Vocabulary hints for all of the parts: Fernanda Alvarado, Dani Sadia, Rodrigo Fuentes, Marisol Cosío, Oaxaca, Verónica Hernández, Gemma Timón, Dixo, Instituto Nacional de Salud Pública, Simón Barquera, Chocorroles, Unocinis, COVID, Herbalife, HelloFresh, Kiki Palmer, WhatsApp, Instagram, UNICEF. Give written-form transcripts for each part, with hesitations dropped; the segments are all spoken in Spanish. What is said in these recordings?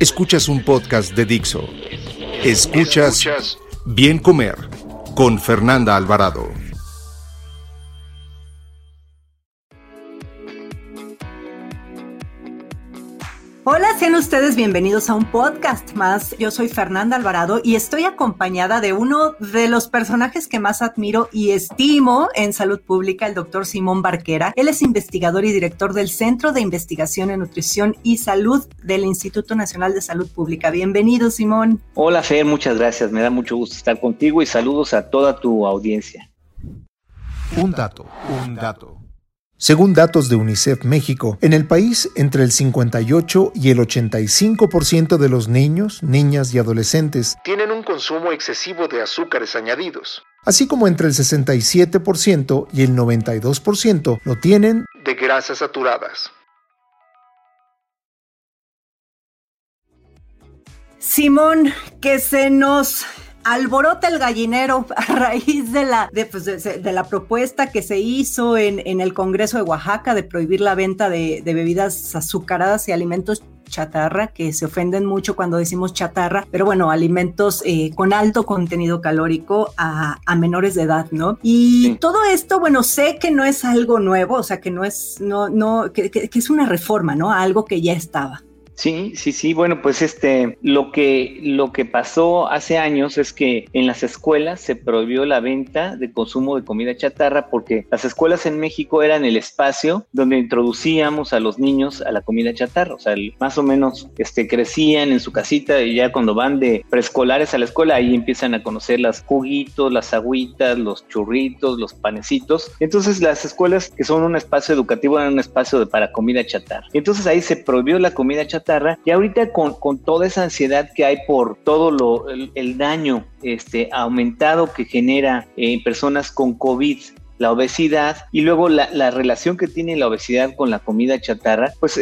Escuchas un podcast de Dixo. Escuchas Bien Comer con Fernanda Alvarado. Hola, sean ustedes bienvenidos a un podcast más. Yo soy Fernanda Alvarado y estoy acompañada de uno de los personajes que más admiro y estimo en salud pública, el doctor Simón Barquera. Él es investigador y director del Centro de Investigación en Nutrición y Salud del Instituto Nacional de Salud Pública. Bienvenido, Simón. Hola, Fer, muchas gracias. Me da mucho gusto estar contigo y saludos a toda tu audiencia. Un dato. Según datos de UNICEF México, en el país entre el 58 y el 85% de los niños, niñas y adolescentes tienen un consumo excesivo de azúcares añadidos, así como entre el 67% y el 92% lo tienen de grasas saturadas. Simón, que se nos alborota el gallinero a raíz de la propuesta que se hizo en el Congreso de Oaxaca de prohibir la venta de bebidas azucaradas y alimentos chatarra, que se ofenden mucho cuando decimos chatarra, pero bueno, alimentos con alto contenido calórico a menores de edad, ¿no? Y sí. Todo esto, bueno, sé que no es algo nuevo, o sea, que no es, que es una reforma, ¿no? A algo que ya estaba. Sí. Bueno, pues lo que pasó hace años es que en las escuelas se prohibió la venta de consumo de comida chatarra porque las escuelas en México eran el espacio donde introducíamos a los niños a la comida chatarra. O sea, más o menos crecían en su casita y ya cuando van de preescolares a la escuela ahí empiezan a conocer los juguitos, las agüitas, los churritos, los panecitos. Entonces las escuelas que son un espacio educativo eran un espacio para comida chatarra. Entonces ahí se prohibió la comida chatarra. Y ahorita con toda esa ansiedad que hay por todo el daño aumentado que genera en personas con COVID, la obesidad y luego la relación que tiene la obesidad con la comida chatarra, pues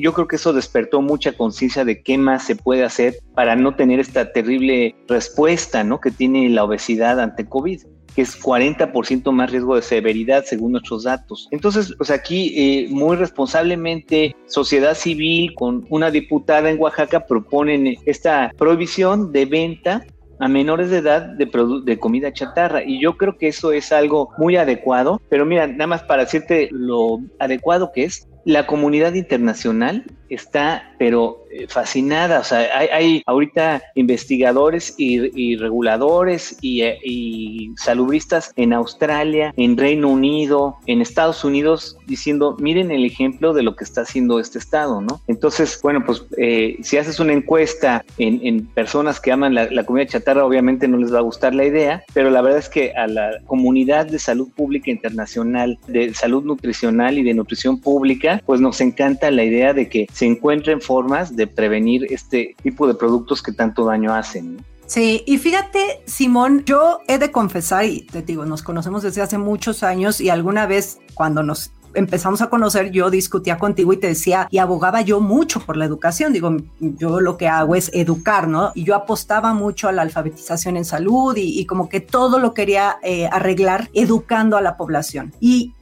yo creo que eso despertó mucha conciencia de qué más se puede hacer para no tener esta terrible respuesta, ¿no?, que tiene la obesidad ante COVID, que es 40% más riesgo de severidad según nuestros datos. Entonces, pues aquí muy responsablemente sociedad civil con una diputada en Oaxaca proponen esta prohibición de venta a menores de edad de comida chatarra, y yo creo que eso es algo muy adecuado, pero mira, nada más para decirte lo adecuado que es, la comunidad internacional está pero fascinada, o sea, hay ahorita investigadores y reguladores y salubristas en Australia, en Reino Unido, en Estados Unidos, diciendo, miren el ejemplo de lo que está haciendo este estado, ¿no? Entonces, bueno, pues si haces una encuesta en personas que aman la comida chatarra, obviamente no les va a gustar la idea, pero la verdad es que a la comunidad de salud pública internacional, de salud nutricional y de nutrición pública, pues nos encanta la idea de que se encuentren formas de prevenir este tipo de productos que tanto daño hacen, ¿no? Sí, y fíjate, Simón, yo he de confesar, y te digo, nos conocemos desde hace muchos años y alguna vez cuando nos empezamos a conocer, yo discutía contigo y te decía, y abogaba yo mucho por la educación, digo, yo lo que hago es educar, ¿no? Y yo apostaba mucho a la alfabetización en salud y como que todo lo quería arreglar educando a la población. Y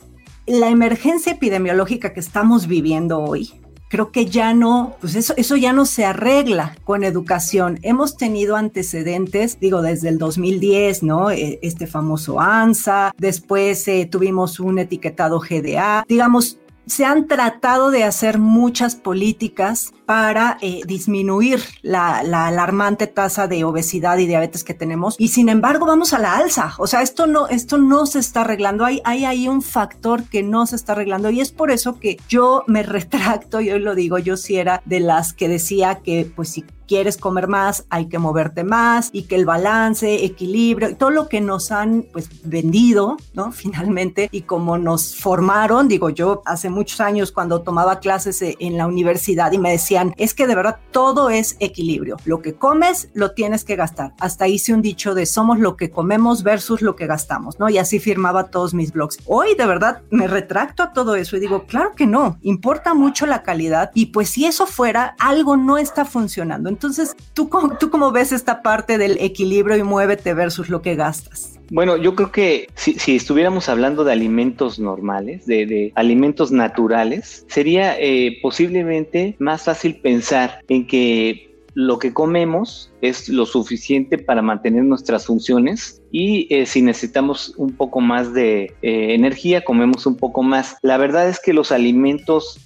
la emergencia epidemiológica que estamos viviendo hoy, creo que ya no, pues eso ya no se arregla con educación. Hemos tenido antecedentes, digo, desde el 2010, ¿no? Este famoso ANSA, después tuvimos un etiquetado GDA, digamos, se han tratado de hacer muchas políticas para disminuir la alarmante tasa de obesidad y diabetes que tenemos, y sin embargo vamos a la alza, o sea, esto no se está arreglando, hay ahí un factor que no se está arreglando, y es por eso que yo me retracto, y hoy lo digo, yo sí era de las que decía que pues si quieres comer más, hay que moverte más, y que el balance, equilibrio, y todo lo que nos han pues vendido, ¿no? Finalmente, y como nos formaron, digo yo, hace muchos años cuando tomaba clases en la universidad y me decían, es que de verdad todo es equilibrio, lo que comes lo tienes que gastar, hasta hice un dicho de somos lo que comemos versus lo que gastamos, ¿no? Y así firmaba todos mis blogs. Hoy de verdad me retracto a todo eso y digo, claro que no, importa mucho la calidad, y pues si eso fuera, algo no está funcionando. Entonces, ¿tú cómo ves esta parte del equilibrio y muévete versus lo que gastas? Bueno, yo creo que si estuviéramos hablando de alimentos normales, de alimentos naturales, sería posiblemente más fácil pensar en que lo que comemos es lo suficiente para mantener nuestras funciones y si necesitamos un poco más de energía, comemos un poco más. La verdad es que los alimentos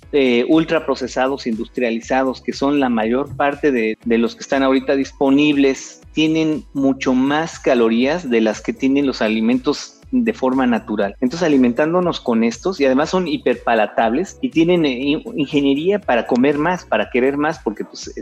ultraprocesados, industrializados, que son la mayor parte de los que están ahorita disponibles, tienen mucho más calorías de las que tienen los alimentos de forma natural. Entonces, alimentándonos con estos, y además son hiperpalatables y tienen ingeniería para comer más, para querer más, porque pues,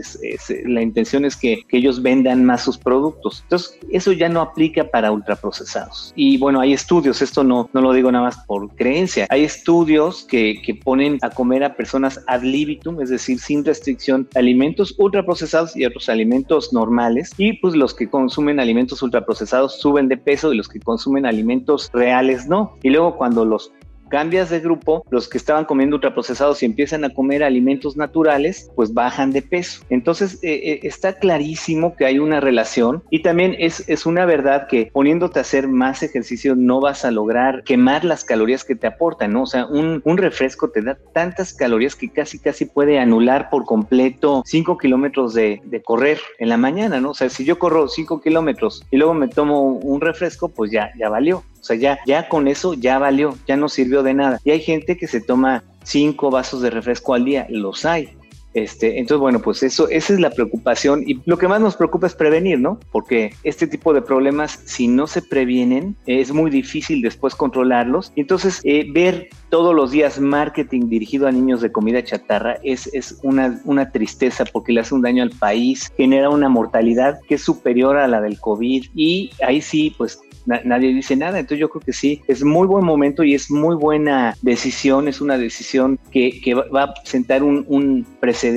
la intención es que ellos vendan más sus productos. Entonces, eso ya no aplica para ultraprocesados. Y bueno, hay estudios, esto no lo digo nada más por creencia, hay estudios que ponen a comer a personas ad libitum, es decir, sin restricción, alimentos ultraprocesados y otros alimentos normales, y pues los que consumen alimentos ultraprocesados suben de peso y los que consumen alimentos reales no. Y luego cuando los cambias de grupo, los que estaban comiendo ultraprocesados y empiezan a comer alimentos naturales, pues bajan de peso. Entonces está clarísimo que hay una relación, y también es una verdad que poniéndote a hacer más ejercicio no vas a lograr quemar las calorías que te aportan, ¿no? O sea, un refresco te da tantas calorías que casi puede anular por completo 5 kilómetros de correr en la mañana, ¿no? O sea, si yo corro 5 kilómetros y luego me tomo un refresco, pues ya valió. O sea, ya con eso ya valió, ya no sirvió de nada. Y hay gente que se toma 5 vasos de refresco al día, los hay. Entonces, bueno, pues esa es la preocupación, y lo que más nos preocupa es prevenir, ¿no? Porque este tipo de problemas, si no se previenen, es muy difícil después controlarlos. Entonces, ver todos los días marketing dirigido a niños de comida chatarra es una tristeza, porque le hace un daño al país, genera una mortalidad que es superior a la del COVID, y ahí sí, pues nadie dice nada. Entonces yo creo que sí, es muy buen momento y es muy buena decisión, es una decisión que va a sentar un precedente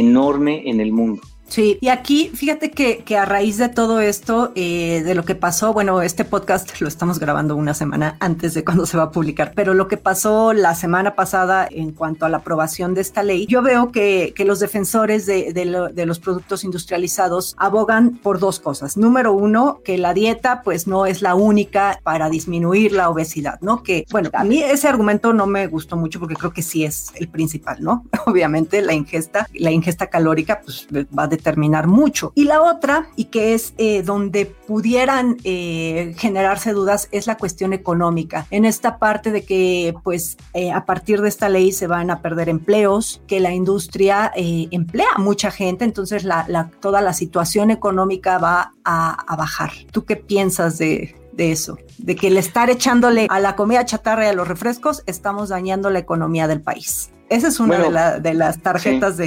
enorme en el mundo. Sí, y aquí fíjate que a raíz de todo esto, de lo que pasó, bueno, este podcast lo estamos grabando una semana antes de cuando se va a publicar, pero lo que pasó la semana pasada en cuanto a la aprobación de esta ley, yo veo que los defensores de los productos industrializados abogan por dos cosas. Número uno, que la dieta pues no es la única para disminuir la obesidad, ¿no? Que, bueno, a mí ese argumento no me gustó mucho porque creo que sí es el principal, ¿no? Obviamente la ingesta calórica pues va a determinar mucho. Y la otra, y que es donde pudieran generarse dudas, es la cuestión económica. En esta parte de que, pues, a partir de esta ley se van a perder empleos, que la industria emplea a mucha gente, entonces toda la situación económica va a bajar. ¿Tú qué piensas de eso? De que el estar echándole a la comida chatarra y a los refrescos, estamos dañando la economía del país. Esa es una de las tarjetas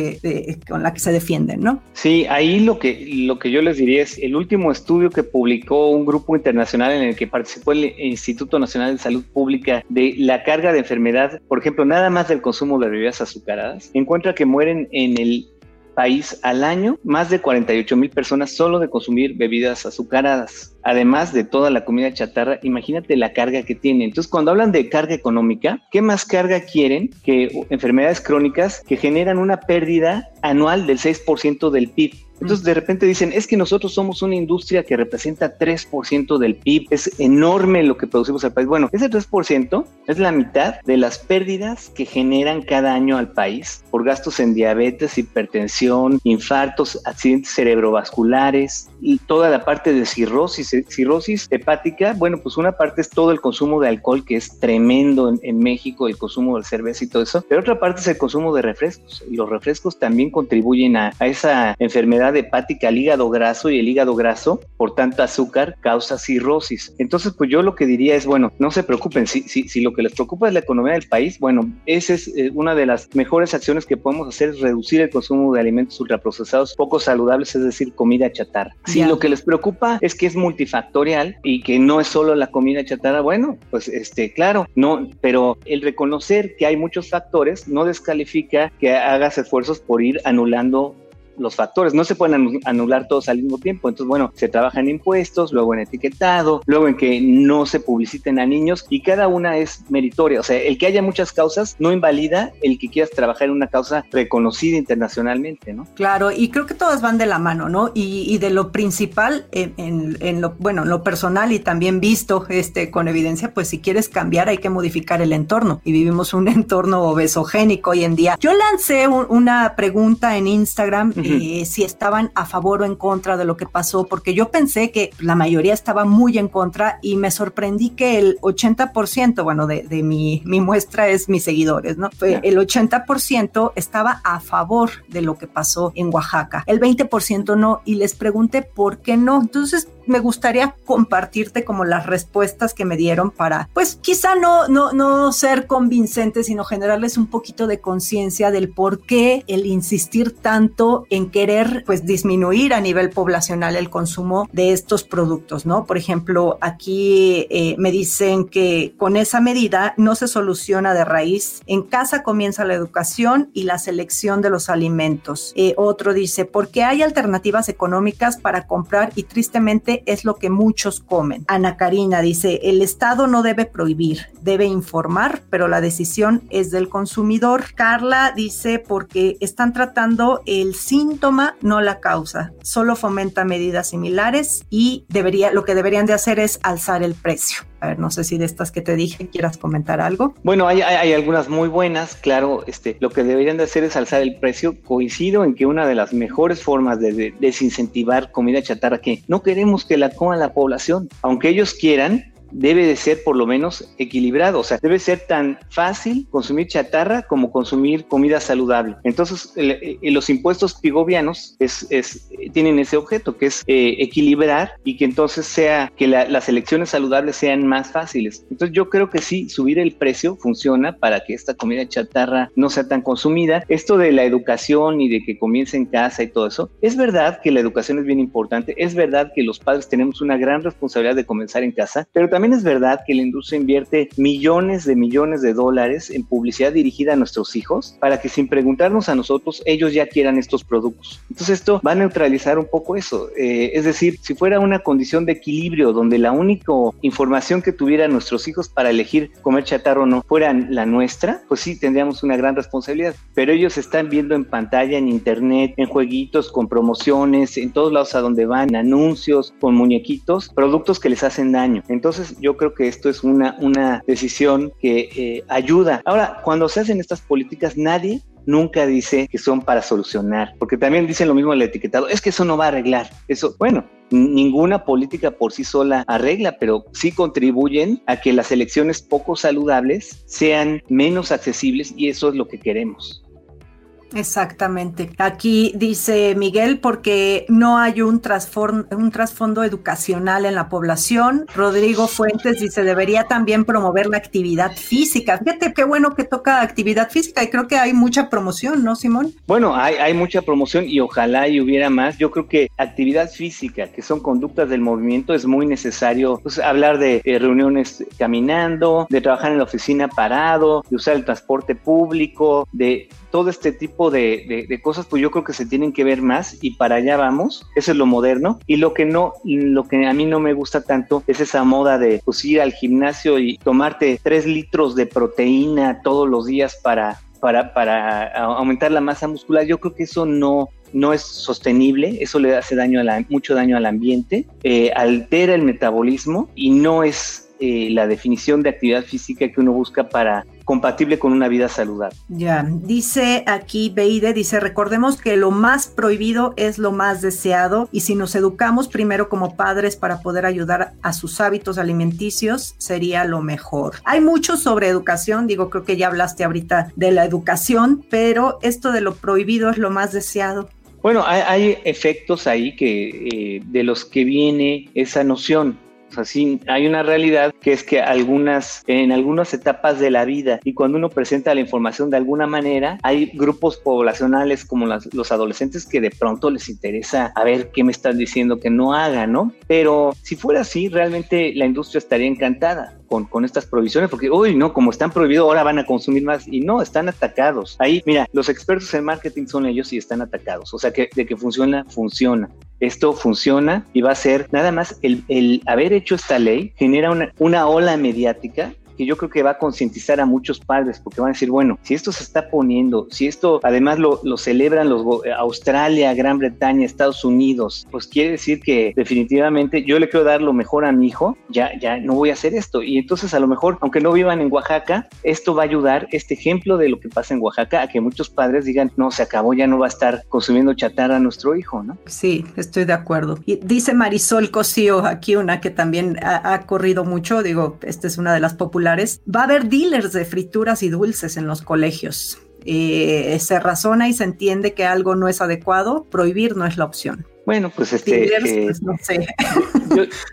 con la que se defienden, ¿no? Sí, ahí lo que yo les diría es el último estudio que publicó un grupo internacional en el que participó el Instituto Nacional de Salud Pública de la carga de enfermedad, por ejemplo, nada más del consumo de bebidas azucaradas, encuentra que mueren en el país al año más de 48,000 personas solo de consumir bebidas azucaradas, además de toda la comida chatarra. Imagínate la carga que tiene. Entonces, cuando hablan de carga económica, ¿qué más carga quieren que enfermedades crónicas que generan una pérdida anual del 6% del PIB? Entonces, de repente dicen, es que nosotros somos una industria que representa 3% del PIB, es enorme lo que producimos al país. Bueno, ese 3% es la mitad de las pérdidas que generan cada año al país por gastos en diabetes, hipertensión, infartos, accidentes cerebrovasculares y toda la parte de cirrosis cirrosis hepática, bueno, pues una parte es todo el consumo de alcohol, que es tremendo en México, el consumo de cerveza y todo eso, pero otra parte es el consumo de refrescos, y los refrescos también contribuyen a esa enfermedad hepática, al hígado graso, y el hígado graso, por tanto azúcar, causa cirrosis. Entonces, pues yo lo que diría es, bueno, no se preocupen, si lo que les preocupa es la economía del país, bueno, esa es una de las mejores acciones que podemos hacer, es reducir el consumo de alimentos ultraprocesados poco saludables, es decir, comida chatarra. Si lo que les preocupa es que es multifactorial y que no es solo la comida chatarra, bueno, pues claro, no, pero el reconocer que hay muchos factores no descalifica que hagas esfuerzos por ir anulando los factores. No se pueden anular todos al mismo tiempo, entonces bueno, se trabaja en impuestos, luego en etiquetado, luego en que no se publiciten a niños, y cada una es meritoria, o sea, el que haya muchas causas no invalida el que quieras trabajar en una causa reconocida internacionalmente, ¿no? Claro, y creo que todas van de la mano, ¿no? Y de lo principal en lo personal y también visto con evidencia, pues si quieres cambiar hay que modificar el entorno, y vivimos un entorno obesogénico hoy en día. Yo lancé una pregunta en Instagram, si estaban a favor o en contra de lo que pasó, porque yo pensé que la mayoría estaba muy en contra, y me sorprendí que el 80%, bueno, de mi muestra es mis seguidores, ¿no? El 80% estaba a favor de lo que pasó en Oaxaca, el 20% no, y les pregunté por qué no. Entonces me gustaría compartirte como las respuestas que me dieron para, pues quizá no ser convincentes, sino generarles un poquito de conciencia del por qué el insistir tanto en querer, pues, disminuir a nivel poblacional el consumo de estos productos, ¿no? Por ejemplo, aquí me dicen que con esa medida no se soluciona de raíz. En casa comienza la educación y la selección de los alimentos. Otro dice, porque hay alternativas económicas para comprar y tristemente es lo que muchos comen. Ana Karina dice, el Estado no debe prohibir, debe informar, pero la decisión es del consumidor. Carla dice, porque están tratando el síntoma, no la causa, solo fomenta medidas similares, y lo que deberían de hacer es alzar el precio. A ver, no sé si de estas que te dije quieras comentar algo. Bueno, hay algunas muy buenas, claro, lo que deberían de hacer es alzar el precio. Coincido en que una de las mejores formas de desincentivar comida chatarra, que no queremos que la coma la población, aunque ellos quieran, debe de ser por lo menos equilibrado, o sea, debe ser tan fácil consumir chatarra como consumir comida saludable. Entonces, los impuestos pigovianos tienen ese objeto, que es equilibrar, y que entonces sea que las elecciones saludables sean más fáciles. Entonces, yo creo que sí, subir el precio funciona para que esta comida chatarra no sea tan consumida. Esto de la educación y de que comience en casa y todo eso, es verdad que la educación es bien importante, es verdad que los padres tenemos una gran responsabilidad de comenzar en casa, pero también es verdad que la industria invierte millones de dólares en publicidad dirigida a nuestros hijos para que, sin preguntarnos a nosotros, ellos ya quieran estos productos. Entonces esto va a neutralizar un poco eso. Es decir, si fuera una condición de equilibrio donde la única información que tuvieran nuestros hijos para elegir comer chatarra o no fuera la nuestra, pues sí tendríamos una gran responsabilidad. Pero ellos están viendo en pantalla, en internet, en jueguitos, con promociones, en todos lados a donde van, anuncios, con muñequitos, productos que les hacen daño. Entonces, yo creo que esto es una decisión que ayuda. Ahora, cuando se hacen estas políticas, nadie nunca dice que son para solucionar, porque también dicen lo mismo el etiquetado, es que eso no va a arreglar, eso, bueno, ninguna política por sí sola arregla, pero sí contribuyen a que las elecciones poco saludables sean menos accesibles, y eso es lo que queremos. Exactamente. Aquí dice Miguel, porque no hay un trasfondo educacional en la población. Rodrigo Fuentes dice, debería también promover la actividad física. Fíjate qué bueno que toca actividad física, y creo que hay mucha promoción, ¿no, Simón? Bueno, hay mucha promoción, y ojalá y hubiera más. Yo creo que actividad física, que son conductas del movimiento, es muy necesario. Pues, hablar de reuniones caminando, de trabajar en la oficina parado, de usar el transporte público, de todo este tipo de cosas, pues yo creo que se tienen que ver más, y para allá vamos. Eso es lo moderno, y lo que a mí no me gusta tanto es esa moda de, pues, ir al gimnasio y tomarte 3 litros de proteína todos los días para aumentar la masa muscular. Yo creo que eso no es sostenible, eso le hace mucho daño al ambiente, altera el metabolismo, y no es la definición de actividad física que uno busca para compatible con una vida saludable. Ya, dice aquí Beide, dice, recordemos que lo más prohibido es lo más deseado y si nos educamos primero como padres para poder ayudar a sus hábitos alimenticios sería lo mejor. Hay mucho sobre educación, digo, creo que ya hablaste ahorita de la educación, pero esto de lo prohibido es lo más deseado. Bueno, hay efectos ahí que de los que viene esa noción. O sea, sí, hay una realidad que es que en algunas etapas de la vida y cuando uno presenta la información de alguna manera, hay grupos poblacionales como los adolescentes que de pronto les interesa a ver qué me están diciendo que no haga, ¿no? Pero si fuera así, realmente la industria estaría encantada con estas prohibiciones, porque, uy, no, como están prohibidos, ahora van a consumir más, y no, están atacados. Ahí, mira, los expertos en marketing son ellos y están atacados, o sea, que de que funciona, funciona. Esto funciona y va a ser, nada más, el haber hecho esta ley genera una ola mediática que yo creo que va a concientizar a muchos padres, porque van a decir, bueno, si esto se está poniendo, si esto además lo celebran los Australia, Gran Bretaña, Estados Unidos, pues quiere decir que definitivamente yo le quiero dar lo mejor a mi hijo, ya no voy a hacer esto. Y entonces a lo mejor, aunque no vivan en Oaxaca, esto va a ayudar, este ejemplo de lo que pasa en Oaxaca, a que muchos padres digan, no, se acabó, ya no va a estar consumiendo chatarra a nuestro hijo, ¿no? Sí, estoy de acuerdo. Y dice Marisol Cosío, aquí una que también ha corrido mucho, digo, esta es una de las populares. Va a haber dealers de frituras y dulces en los colegios. Se razona y se entiende que algo no es adecuado, prohibir no es la opción. Bueno, pues pues no sé.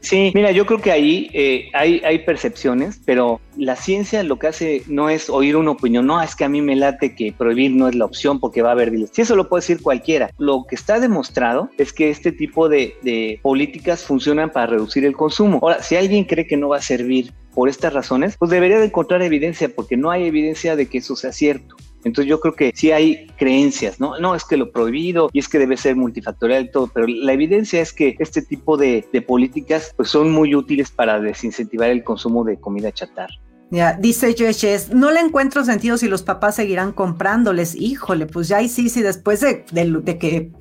Sí, mira, yo creo que ahí hay percepciones, pero la ciencia lo que hace no es oír una opinión, no, es que a mí me late que prohibir no es la opción porque va a haber dealers. Si eso lo puede decir cualquiera. Lo que está demostrado es que este tipo de políticas funcionan para reducir el consumo. Ahora, si alguien cree que no va a servir por estas razones, pues debería de encontrar evidencia, porque no hay evidencia de que eso sea cierto. Entonces yo creo que sí hay creencias, ¿no? No, es que lo prohibido y es que debe ser multifactorial y todo, pero la evidencia es que este tipo de políticas pues son muy útiles para desincentivar el consumo de comida chatarra. Ya, dice Yeches, no le encuentro sentido si los papás seguirán comprándoles. Híjole, pues ya y sí, después de que...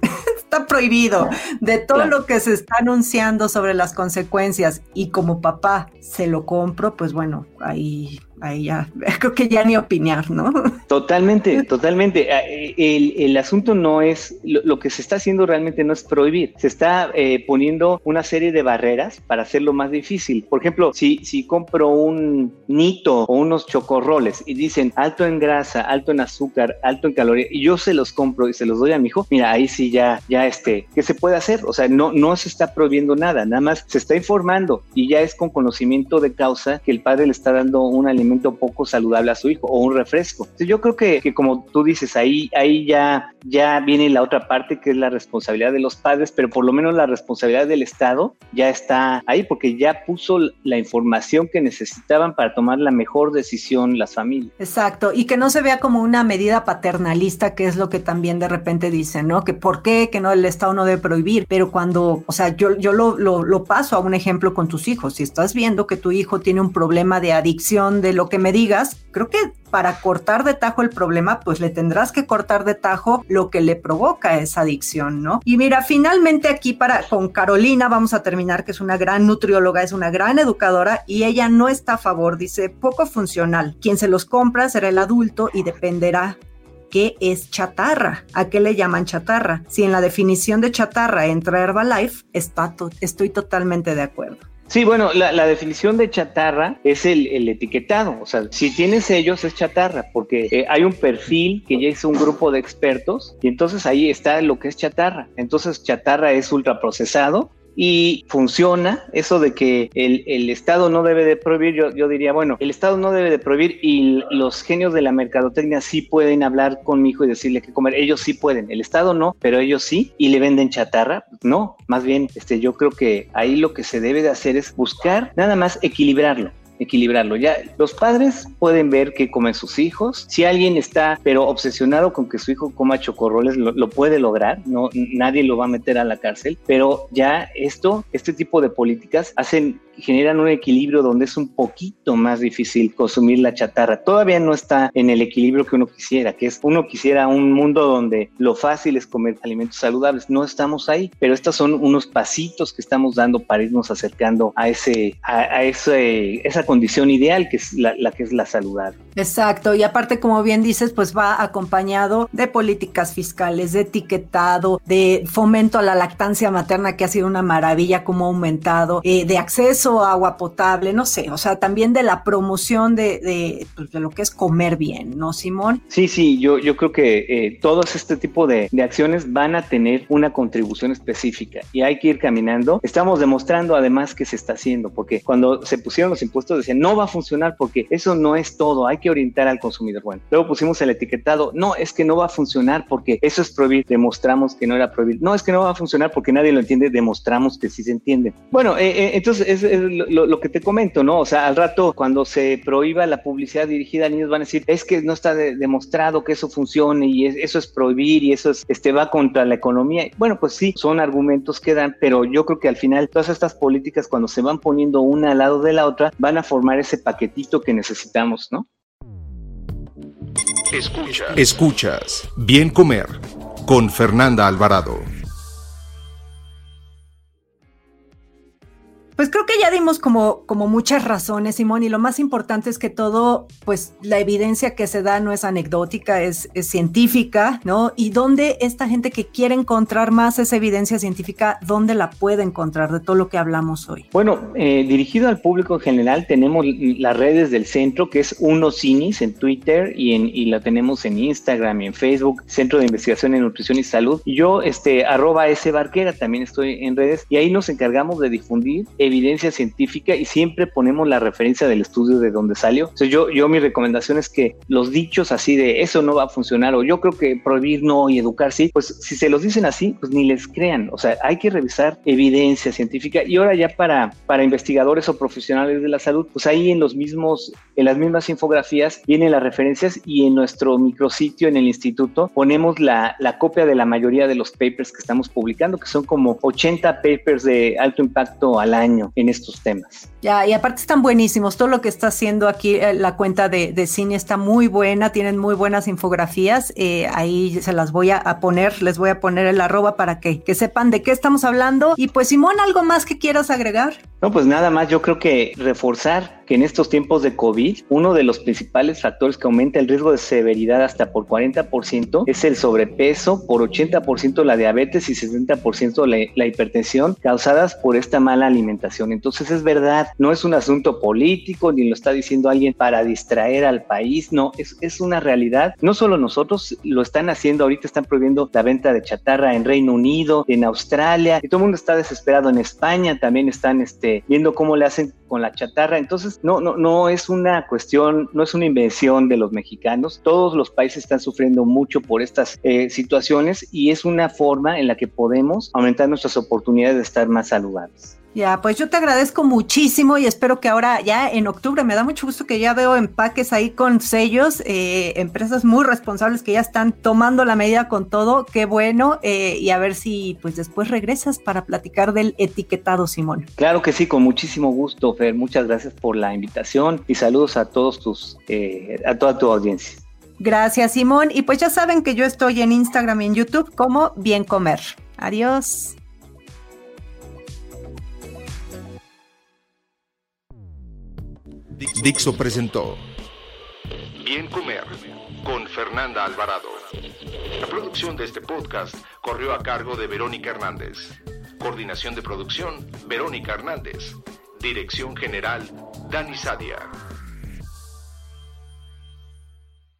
está prohibido, de todo lo que se está anunciando sobre las consecuencias y como papá se lo compro, pues bueno, ahí ya, creo que ya ni opinar, ¿no? Totalmente. El asunto no es, lo que se está haciendo realmente no es prohibir, se está poniendo una serie de barreras para hacerlo más difícil. Por ejemplo, si compro un nito o unos chocorroles y dicen alto en grasa, alto en azúcar, alto en calorías, y yo se los compro y se los doy a mi hijo, mira, ahí sí ya, ¿qué se puede hacer? O sea, no se está prohibiendo nada, nada más se está informando y ya es con conocimiento de causa que el padre le está dando un alimento poco saludable a su hijo o un refresco. Entonces yo creo que como tú dices, ahí ya viene la otra parte que es la responsabilidad de los padres, pero por lo menos la responsabilidad del Estado ya está ahí porque ya puso la información que necesitaban para tomar la mejor decisión las familias. Exacto, y que no se vea como una medida paternalista, que es lo que también de repente dicen, ¿no? Que por qué, que no, el Estado no debe prohibir, pero cuando, o sea, yo lo paso a un ejemplo con tus hijos. Si estás viendo que tu hijo tiene un problema de adicción de lo que me digas, creo que para cortar de tajo el problema, pues le tendrás que cortar de tajo lo que le provoca esa adicción, ¿no? Y mira, finalmente aquí con Carolina vamos a terminar, que es una gran nutrióloga, es una gran educadora y ella no está a favor, dice, poco funcional. Quien se los compra será el adulto y dependerá. ¿Qué es chatarra? ¿A qué le llaman chatarra? Si en la definición de chatarra entra Herbalife, estoy totalmente de acuerdo. Sí, bueno, la definición de chatarra es el etiquetado, o sea, si tiene sellos es chatarra, porque hay un perfil que ya hizo un grupo de expertos y entonces ahí está lo que es chatarra. Entonces chatarra es ultraprocesado y funciona. Eso de que el Estado no debe de prohibir, yo diría, bueno, el Estado no debe de prohibir y los genios de la mercadotecnia sí pueden hablar con mi hijo y decirle qué comer, ellos sí pueden, el Estado no, pero ellos sí, y le venden chatarra, no, más bien, yo creo que ahí lo que se debe de hacer es buscar nada más equilibrarlo. equilibrarlo. Ya los padres pueden ver qué comen sus hijos. Si alguien está pero obsesionado con que su hijo coma chocorroles, lo puede lograr, no, nadie lo va a meter a la cárcel, pero ya este tipo de políticas generan un equilibrio donde es un poquito más difícil consumir la chatarra. Todavía no está en el equilibrio que uno quisiera, uno quisiera un mundo donde lo fácil es comer alimentos saludables. No estamos ahí, pero estos son unos pasitos que estamos dando para irnos acercando a esa condición ideal que es la que es la saludable. Exacto, y aparte, como bien dices, pues va acompañado de políticas fiscales, de etiquetado, de fomento a la lactancia materna, que ha sido una maravilla como ha aumentado, de acceso agua potable, no sé, o sea, también de la promoción de lo que es comer bien, ¿no, Simón? Sí, yo creo que todos este tipo de acciones van a tener una contribución específica y hay que ir caminando. Estamos demostrando además que se está haciendo, porque cuando se pusieron los impuestos decían, no va a funcionar porque eso no es todo, hay que orientar al consumidor. Bueno, luego pusimos el etiquetado, no, es que no va a funcionar porque eso es prohibir, demostramos que no era prohibir, no, es que no va a funcionar porque nadie lo entiende, demostramos que sí se entiende. Bueno, entonces es lo que te comento, ¿no? O sea, al rato cuando se prohíba la publicidad dirigida a niños van a decir, es que no está demostrado que eso funcione y eso es prohibir y eso es, va contra la economía. Bueno, pues sí, son argumentos que dan, pero yo creo que al final todas estas políticas, cuando se van poniendo una al lado de la otra, van a formar ese paquetito que necesitamos, ¿no? Escuchas Bien Comer con Fernanda Alvarado. Pues creo que ya dimos como muchas razones, Simón, y lo más importante es que todo, pues la evidencia que se da no es anecdótica, es científica, ¿no? Y dónde esta gente que quiere encontrar más esa evidencia científica, ¿dónde la puede encontrar de todo lo que hablamos hoy? Bueno, dirigido al público en general, tenemos las redes del centro, que es Unocinis en Twitter y la tenemos en Instagram y en Facebook, Centro de Investigación en Nutrición y Salud. Y yo, @sbarquera, también estoy en redes, y ahí nos encargamos de difundir evidencia científica y siempre ponemos la referencia del estudio de donde salió. Entonces yo mi recomendación es que los dichos así de eso no va a funcionar o yo creo que prohibir no y educar sí, pues si se los dicen así, pues ni les crean. O sea, hay que revisar evidencia científica y ahora ya para investigadores o profesionales de la salud, pues ahí en las mismas infografías vienen las referencias y en nuestro micrositio en el instituto ponemos la copia de la mayoría de los papers que estamos publicando, que son como 80 papers de alto impacto al año en estos temas. Ya, y aparte están buenísimos, todo lo que está haciendo aquí la cuenta de cine está muy buena, tienen muy buenas infografías, ahí se las voy a poner, les voy a poner el @ para que sepan de qué estamos hablando. Y pues Simón, ¿algo más que quieras agregar? No, pues nada más, yo creo que reforzar que en estos tiempos de COVID, uno de los principales factores que aumenta el riesgo de severidad hasta por 40% es el sobrepeso, por 80% la diabetes y 70% la hipertensión causadas por esta mala alimentación. Entonces es verdad, no es un asunto político, ni lo está diciendo alguien para distraer al país, no, es una realidad. No solo nosotros lo están haciendo, ahorita están prohibiendo la venta de chatarra en Reino Unido, en Australia, y todo el mundo está desesperado. En España también están viendo cómo le hacen con la chatarra. Entonces no es una cuestión, no es una invención de los mexicanos. Todos los países están sufriendo mucho por estas situaciones y es una forma en la que podemos aumentar nuestras oportunidades de estar más saludables. Ya, pues yo te agradezco muchísimo y espero que ahora ya en octubre, me da mucho gusto que ya veo empaques ahí con sellos, empresas muy responsables que ya están tomando la medida con todo, qué bueno, y a ver si pues después regresas para platicar del etiquetado, Simón. Claro que sí, con muchísimo gusto, Fer, muchas gracias por la invitación y saludos a a toda tu audiencia. Gracias, Simón, y pues ya saben que yo estoy en Instagram y en YouTube como Bien Comer. Adiós. Dixo presentó Bien Comer con Fernanda Alvarado. La producción de este podcast corrió a cargo de Verónica Hernández. Coordinación de producción, Verónica Hernández. Dirección general, Dani Sadia.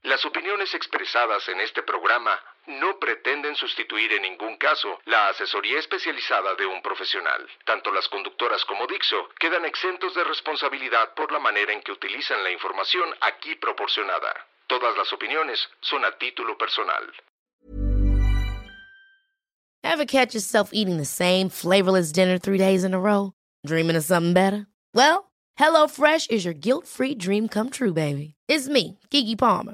Las opiniones expresadas en este programa no pretenden sustituir en ningún caso la asesoría especializada de un profesional. Tanto las conductoras como Dixo quedan exentos de responsabilidad por la manera en que utilizan la información aquí proporcionada. Todas las opiniones son a título personal. Ever catch yourself eating the same flavorless dinner 3 days in a row? Dreaming of something better? Well, HelloFresh is your guilt-free dream come true, baby. It's me, Kiki Palmer.